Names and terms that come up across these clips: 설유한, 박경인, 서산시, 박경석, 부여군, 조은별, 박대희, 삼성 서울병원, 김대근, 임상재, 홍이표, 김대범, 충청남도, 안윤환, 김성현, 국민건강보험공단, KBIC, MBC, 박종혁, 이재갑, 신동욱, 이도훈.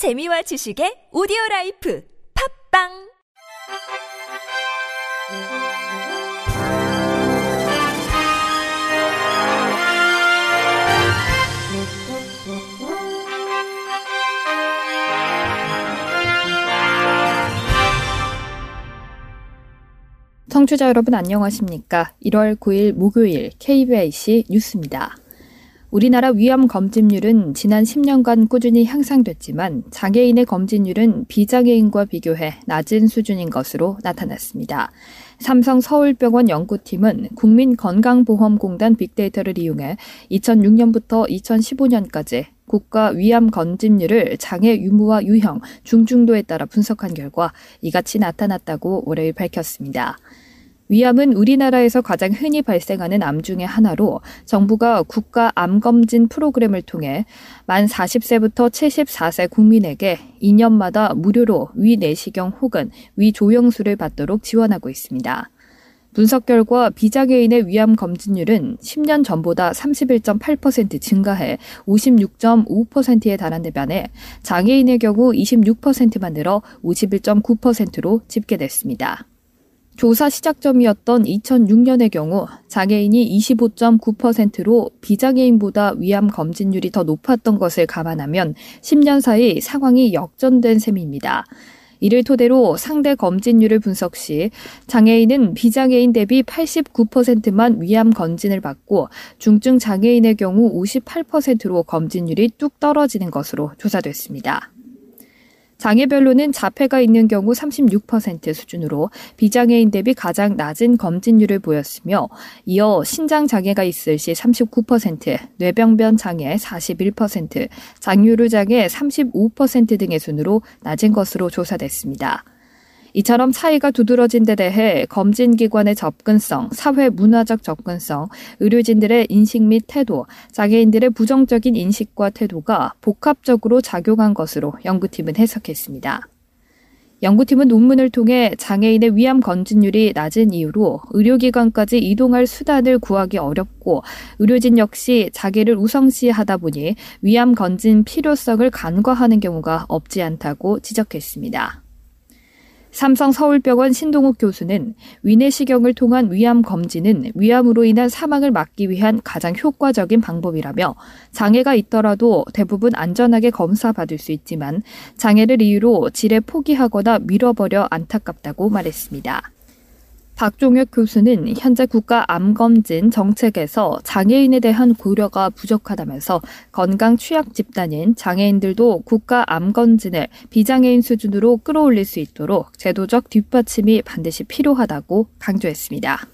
재미와 지식의 오디오라이프 팝빵 청취자 여러분 안녕하십니까? 1월 9일 목요일 KBIC 뉴스입니다. 우리나라 위암 검진률은 지난 10년간 꾸준히 향상됐지만 장애인의 검진율은 비장애인과 비교해 낮은 수준인 것으로 나타났습니다. 삼성 서울병원 연구팀은 국민건강보험공단 빅데이터를 이용해 2006년부터 2015년까지 국가 위암 검진률을 장애 유무와 유형, 중증도에 따라 분석한 결과 이같이 나타났다고 월요일 밝혔습니다. 위암은 우리나라에서 가장 흔히 발생하는 암 중에 하나로 정부가 국가 암검진 프로그램을 통해 만 40세부터 74세 국민에게 2년마다 무료로 위내시경 혹은 위조영술을 받도록 지원하고 있습니다. 분석 결과 비장애인의 위암 검진율은 10년 전보다 31.8% 증가해 56.5%에 달하는 반해 장애인의 경우 26%만 늘어 51.9%로 집계됐습니다. 조사 시작점이었던 2006년의 경우 장애인이 25.9%로 비장애인보다 위암 검진율이 더 높았던 것을 감안하면 10년 사이 상황이 역전된 셈입니다. 이를 토대로 상대 검진율을 분석 시 장애인은 비장애인 대비 89%만 위암 검진을 받고 중증 장애인의 경우 58%로 검진율이 뚝 떨어지는 것으로 조사됐습니다. 장애별로는 자폐가 있는 경우 36% 수준으로 비장애인 대비 가장 낮은 검진율을 보였으며 이어 신장장애가 있을 시 39%, 뇌병변 장애 41%, 장유류 장애 35% 등의 순으로 낮은 것으로 조사됐습니다. 이처럼 차이가 두드러진 데 대해 검진기관의 접근성, 사회문화적 접근성, 의료진들의 인식 및 태도, 장애인들의 부정적인 인식과 태도가 복합적으로 작용한 것으로 연구팀은 해석했습니다. 연구팀은 논문을 통해 장애인의 위암 검진율이 낮은 이유로 의료기관까지 이동할 수단을 구하기 어렵고 의료진 역시 자기를 우선시하다 보니 위암 검진 필요성을 간과하는 경우가 없지 않다고 지적했습니다. 삼성 서울병원 신동욱 교수는 위내시경을 통한 위암 검진은 위암으로 인한 사망을 막기 위한 가장 효과적인 방법이라며 장애가 있더라도 대부분 안전하게 검사받을 수 있지만 장애를 이유로 질에 포기하거나 밀어버려 안타깝다고 말했습니다. 박종혁 교수는 현재 국가 암검진 정책에서 장애인에 대한 고려가 부족하다면서 건강 취약 집단인 장애인들도 국가 암검진을 비장애인 수준으로 끌어올릴 수 있도록 제도적 뒷받침이 반드시 필요하다고 강조했습니다.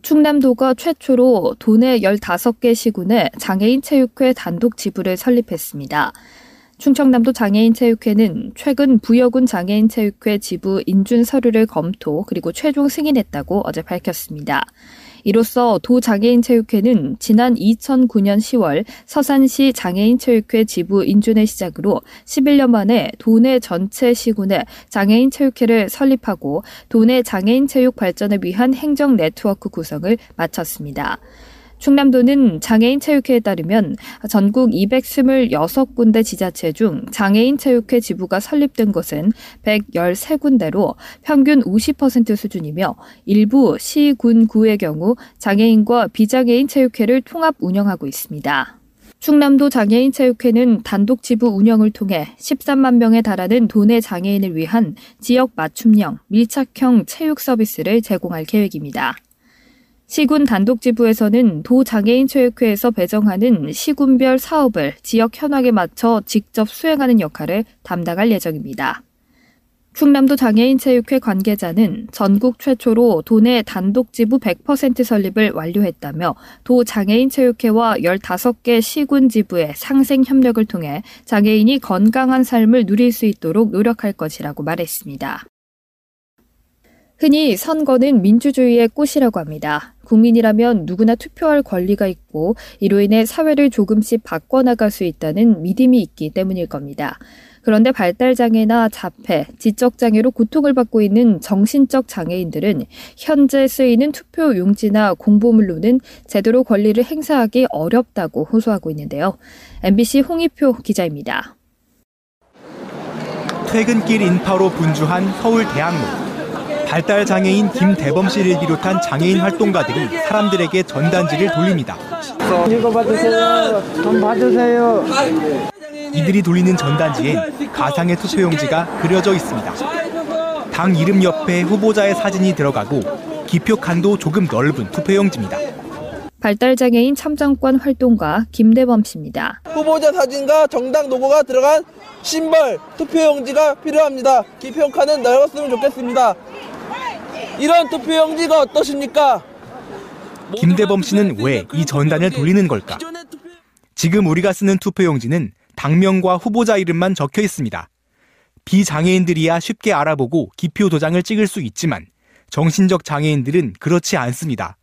충남도가 최초로 도내 15개 시군에 장애인 체육회 단독 지부를 설립했습니다. 충청남도 장애인체육회는 최근 부여군 장애인체육회 지부 인준 서류를 검토 그리고 최종 승인했다고 어제 밝혔습니다. 이로써 도장애인체육회는 지난 2009년 10월 서산시 장애인체육회 지부 인준을 시작으로 11년 만에 도내 전체 시군에 장애인체육회를 설립하고 도내 장애인체육 발전을 위한 행정 네트워크 구성을 마쳤습니다. 충남도는 장애인체육회에 따르면 전국 226군데 지자체 중 장애인체육회 지부가 설립된 곳은 113군데로 평균 50% 수준이며 일부 시, 군, 구의 경우 장애인과 비장애인 체육회를 통합 운영하고 있습니다. 충남도 장애인체육회는 단독 지부 운영을 통해 13만 명에 달하는 도내 장애인을 위한 지역 맞춤형, 밀착형 체육 서비스를 제공할 계획입니다. 시군 단독지부에서는 도장애인체육회에서 배정하는 시군별 사업을 지역 현황에 맞춰 직접 수행하는 역할을 담당할 예정입니다. 충남도 장애인체육회 관계자는 전국 최초로 도내 단독지부 100% 설립을 완료했다며 도장애인체육회와 15개 시군지부의 상생협력을 통해 장애인이 건강한 삶을 누릴 수 있도록 노력할 것이라고 말했습니다. 흔히 선거는 민주주의의 꽃이라고 합니다. 국민이라면 누구나 투표할 권리가 있고 이로 인해 사회를 조금씩 바꿔나갈 수 있다는 믿음이 있기 때문일 겁니다. 그런데 발달장애나 자폐, 지적장애로 고통을 받고 있는 정신적 장애인들은 현재 쓰이는 투표 용지나 공보물로는 제대로 권리를 행사하기 어렵다고 호소하고 있는데요. MBC 홍이표 기자입니다. 퇴근길 인파로 분주한 서울 대학로. 발달장애인 김대범 씨를 비롯한 장애인 활동가들이 사람들에게 전단지를 돌립니다. 이거 받으세요. 돈 받으세요. 이들이 돌리는 전단지엔 가상의 투표용지가 그려져 있습니다. 당 이름 옆에 후보자의 사진이 들어가고 기표 칸도 조금 넓은 투표용지입니다. 발달장애인 참정권 활동가 김대범 씨입니다. 후보자 사진과 정당 로고가 들어간 심벌 투표용지가 필요합니다. 기표 칸은 넓었으면 좋겠습니다. 이런 투표용지가 어떠십니까? 김대범 씨는 왜 이 전단을 돌리는 걸까? 지금 우리가 쓰는 투표용지는 당명과 후보자 이름만 적혀 있습니다. 비장애인들이야 쉽게 알아보고 기표 도장을 찍을 수 있지만 정신적 장애인들은 그렇지 않습니다.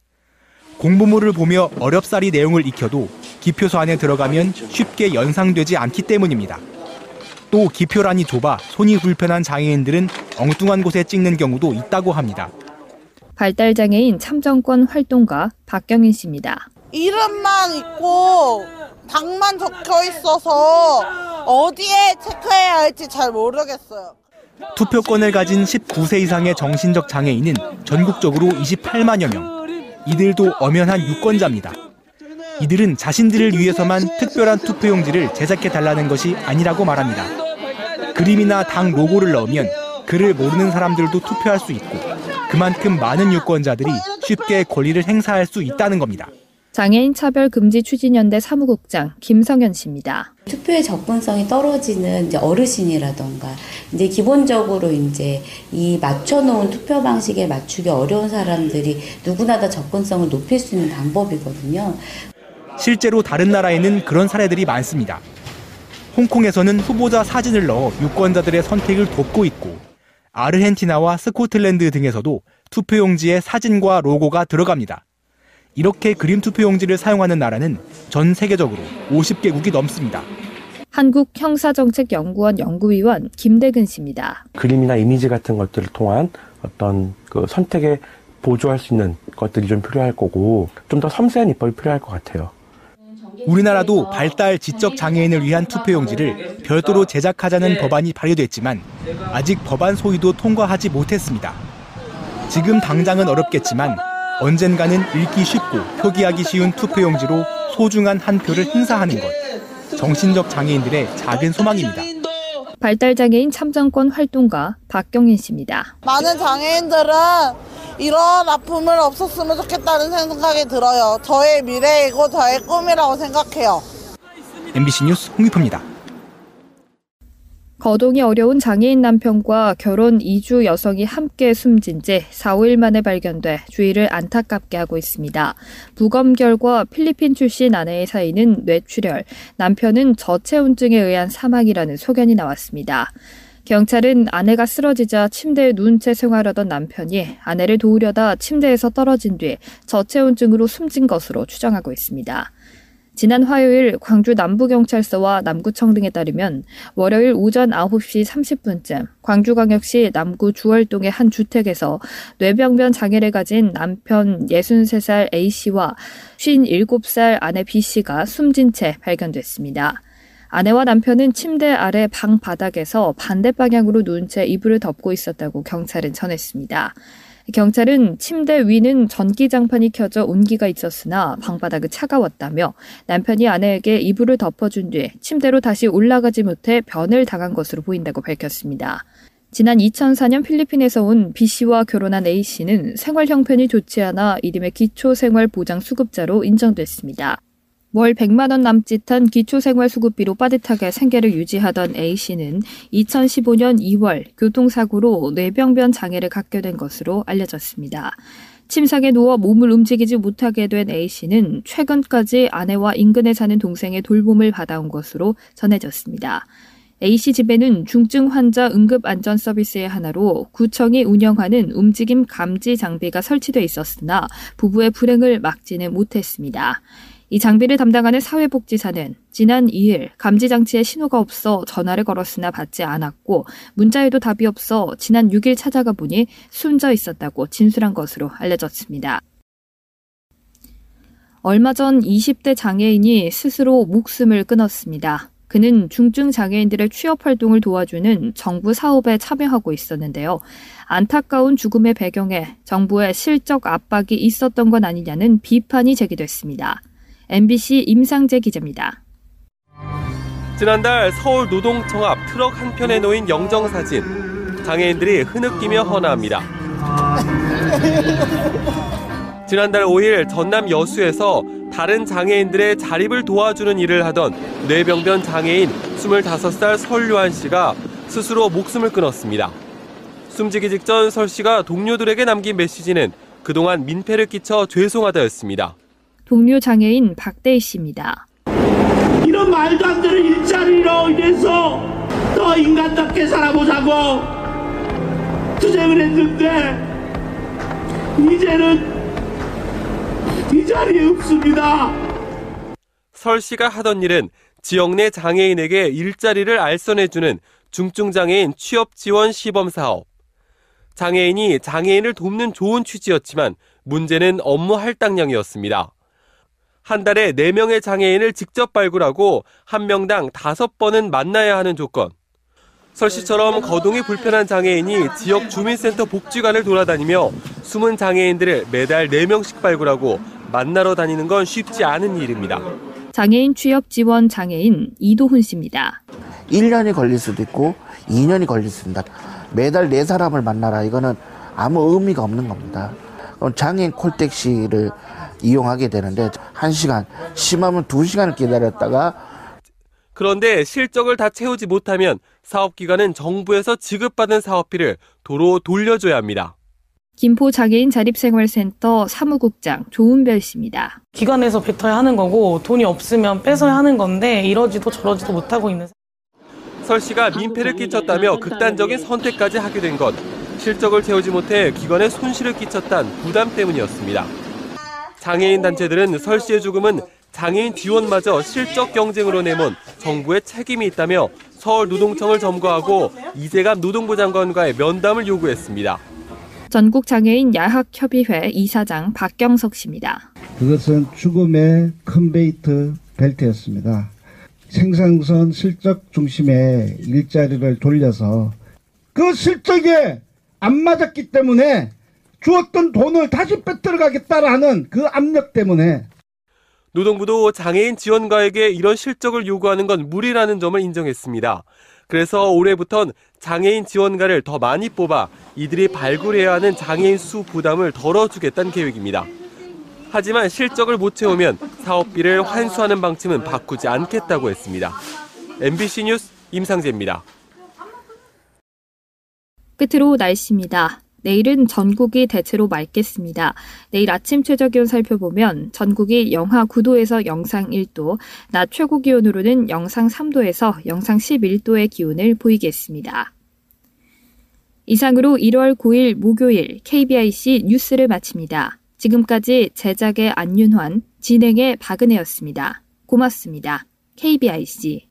공보물을 보며 어렵사리 내용을 익혀도 기표소 안에 들어가면 쉽게 연상되지 않기 때문입니다. 또 기표란이 좁아 손이 불편한 장애인들은 엉뚱한 곳에 찍는 경우도 있다고 합니다. 발달장애인 참정권 활동가 박경인 씨입니다. 이름만 있고 당만 적혀 있어서 어디에 체크해야 할지 잘 모르겠어요. 투표권을 가진 19세 이상의 정신적 장애인은 전국적으로 28만여 명. 이들도 엄연한 유권자입니다. 이들은 자신들을 위해서만 특별한 투표용지를 제작해달라는 것이 아니라고 말합니다. 그림이나 당 로고를 넣으면 그를 모르는 사람들도 투표할 수 있고 그만큼 많은 유권자들이 쉽게 권리를 행사할 수 있다는 겁니다. 장애인 차별 금지 추진연대 사무국장 김성현 씨입니다. 투표의 접근성이 떨어지는 이제 어르신이라던가 이제 기본적으로 이제 이 맞춰놓은 투표 방식에 맞추기 어려운 사람들이 누구나 다 접근성을 높일 수 있는 방법이거든요. 실제로 다른 나라에는 그런 사례들이 많습니다. 홍콩에서는 후보자 사진을 넣어 유권자들의 선택을 돕고 있고 아르헨티나와 스코틀랜드 등에서도 투표용지에 사진과 로고가 들어갑니다. 이렇게 그림 투표용지를 사용하는 나라는 전 세계적으로 50개국이 넘습니다. 한국형사정책연구원 연구위원 김대근 씨입니다. 그림이나 이미지 같은 것들을 통한 어떤 그 선택에 보조할 수 있는 것들이 좀 필요할 거고 좀 더 섬세한 입법이 필요할 것 같아요. 우리나라도 발달 지적 장애인을 위한 투표용지를 별도로 제작하자는 법안이 발의됐지만 아직 법안 소위도 통과하지 못했습니다. 지금 당장은 어렵겠지만 언젠가는 읽기 쉽고 표기하기 쉬운 투표용지로 소중한 한 표를 행사하는 것. 정신적 장애인들의 작은 소망입니다. 발달장애인 참정권 활동가 박경인 씨입니다. 많은 장애인들은 이런 아픔을 없었으면 좋겠다는 생각이 들어요. 저의 미래이고 저의 꿈이라고 생각해요. MBC 뉴스 홍유표입니다. 거동이 어려운 장애인 남편과 결혼 2주 여성이 함께 숨진 지 4~5일 만에 발견돼 주위를 안타깝게 하고 있습니다. 부검결과 필리핀 출신 아내의 사인은 뇌출혈, 남편은 저체온증에 의한 사망이라는 소견이 나왔습니다. 경찰은 아내가 쓰러지자 침대에 누운 채 생활하던 남편이 아내를 도우려다 침대에서 떨어진 뒤 저체온증으로 숨진 것으로 추정하고 있습니다. 지난 화요일 광주 남부경찰서와 남구청 등에 따르면 월요일 오전 9시 30분쯤 광주광역시 남구 주월동의 한 주택에서 뇌병변 장애를 가진 남편 63살 A씨와 57살 아내 B씨가 숨진 채 발견됐습니다. 아내와 남편은 침대 아래 방 바닥에서 반대 방향으로 누운 채 이불을 덮고 있었다고 경찰은 전했습니다. 경찰은 침대 위는 전기장판이 켜져 온기가 있었으나 방바닥은 차가웠다며 남편이 아내에게 이불을 덮어준 뒤 침대로 다시 올라가지 못해 변을 당한 것으로 보인다고 밝혔습니다. 지난 2004년 필리핀에서 온 B씨와 결혼한 A씨는 생활 형편이 좋지 않아 이듬해 기초생활보장수급자로 인정됐습니다. 월 100만 원 남짓한 기초생활수급비로 빠듯하게 생계를 유지하던 A씨는 2015년 2월 교통사고로 뇌병변 장애를 갖게 된 것으로 알려졌습니다. 침상에 누워 몸을 움직이지 못하게 된 A씨는 최근까지 아내와 인근에 사는 동생의 돌봄을 받아온 것으로 전해졌습니다. A씨 집에는 중증 환자 응급안전서비스의 하나로 구청이 운영하는 움직임 감지 장비가 설치돼 있었으나 부부의 불행을 막지는 못했습니다. 이 장비를 담당하는 사회복지사는 지난 2일 감지장치에 신호가 없어 전화를 걸었으나 받지 않았고 문자에도 답이 없어 지난 6일 찾아가 보니 숨져 있었다고 진술한 것으로 알려졌습니다. 얼마 전 20대 장애인이 스스로 목숨을 끊었습니다. 그는 중증 장애인들의 취업 활동을 도와주는 정부 사업에 참여하고 있었는데요. 안타까운 죽음의 배경에 정부의 실적 압박이 있었던 건 아니냐는 비판이 제기됐습니다. MBC 임상재 기자입니다. 지난달 서울 노동청 앞 트럭 한 편에 놓인 영정사진. 장애인들이 흐느끼며 헌화합니다. 지난달 5일 전남 여수에서 다른 장애인들의 자립을 도와주는 일을 하던 뇌병변 장애인 25살 설유한 씨가 스스로 목숨을 끊었습니다. 숨지기 직전 설 씨가 동료들에게 남긴 메시지는 그동안 민폐를 끼쳐 죄송하다였습니다. 동료 장애인 박대희 씨입니다. 이런 말도 안 되는 일자리로 인해서 더 인간답게 살아보자고 투쟁을 했는데 이제는 이 자리에 없습니다. 설 씨가 하던 일은 지역 내 장애인에게 일자리를 알선해주는 중증장애인 취업지원 시범사업. 장애인이 장애인을 돕는 좋은 취지였지만 문제는 업무 할당량이었습니다. 한 달에 4명의 장애인을 직접 발굴하고 한 명당 5번은 만나야 하는 조건. 설 씨처럼 거동이 불편한 장애인이 지역 주민센터 복지관을 돌아다니며 숨은 장애인들을 매달 4명씩 발굴하고 만나러 다니는 건 쉽지 않은 일입니다. 장애인 취업 지원 장애인 이도훈 씨입니다. 1년이 걸릴 수도 있고 2년이 걸릴 수도 있다. 매달 4사람을 만나라. 이거는 아무 의미가 없는 겁니다. 그럼 장애인 콜택시를 이용하게 되는데 1시간, 심하면 2시간을 기다렸다가 그런데 실적을 다 채우지 못하면 사업기관은 정부에서 지급받은 사업비를 도로 돌려줘야 합니다. 김포 장애인 자립생활센터 사무국장 조은별 씨입니다. 기관에서 뱉어야 하는 거고 돈이 없으면 뺏어야 하는 건데 이러지도 저러지도 못하고 있는. 설 씨가 민폐를 끼쳤다며 극단적인 선택까지 하게 된 건 실적을 채우지 못해 기관에 손실을 끼쳤다는 부담 때문이었습니다. 장애인 단체들은 설 씨의 죽음은 장애인 지원마저 실적 경쟁으로 내몬 정부의 책임이 있다며 서울 노동청을 점거하고 이재갑 노동부 장관과의 면담을 요구했습니다. 전국 장애인 야학협의회 이사장 박경석 씨입니다. 그것은 죽음의 컨베이터 벨트였습니다. 생산선 실적 중심의 일자리를 돌려서 그 실적에 안 맞았기 때문에 주었던 돈을 다시 빼들어가겠다라는 그 압력 때문에 노동부도 장애인 지원가에게 이런 실적을 요구하는 건 무리라는 점을 인정했습니다. 그래서 올해부턴 장애인 지원가를 더 많이 뽑아 이들이 발굴해야 하는 장애인 수 부담을 덜어주겠다는 계획입니다. 하지만 실적을 못 채우면 사업비를 환수하는 방침은 바꾸지 않겠다고 했습니다. MBC 뉴스 임상재입니다. 끝으로 날씨입니다. 내일은 전국이 대체로 맑겠습니다. 내일 아침 최저기온 살펴보면 전국이 영하 9도에서 영상 1도, 낮 최고기온으로는 영상 3도에서 영상 11도의 기온을 보이겠습니다. 이상으로 1월 9일 목요일 KBIC 뉴스를 마칩니다. 지금까지 제작의 안윤환, 진행의 박은혜였습니다. 고맙습니다. KBIC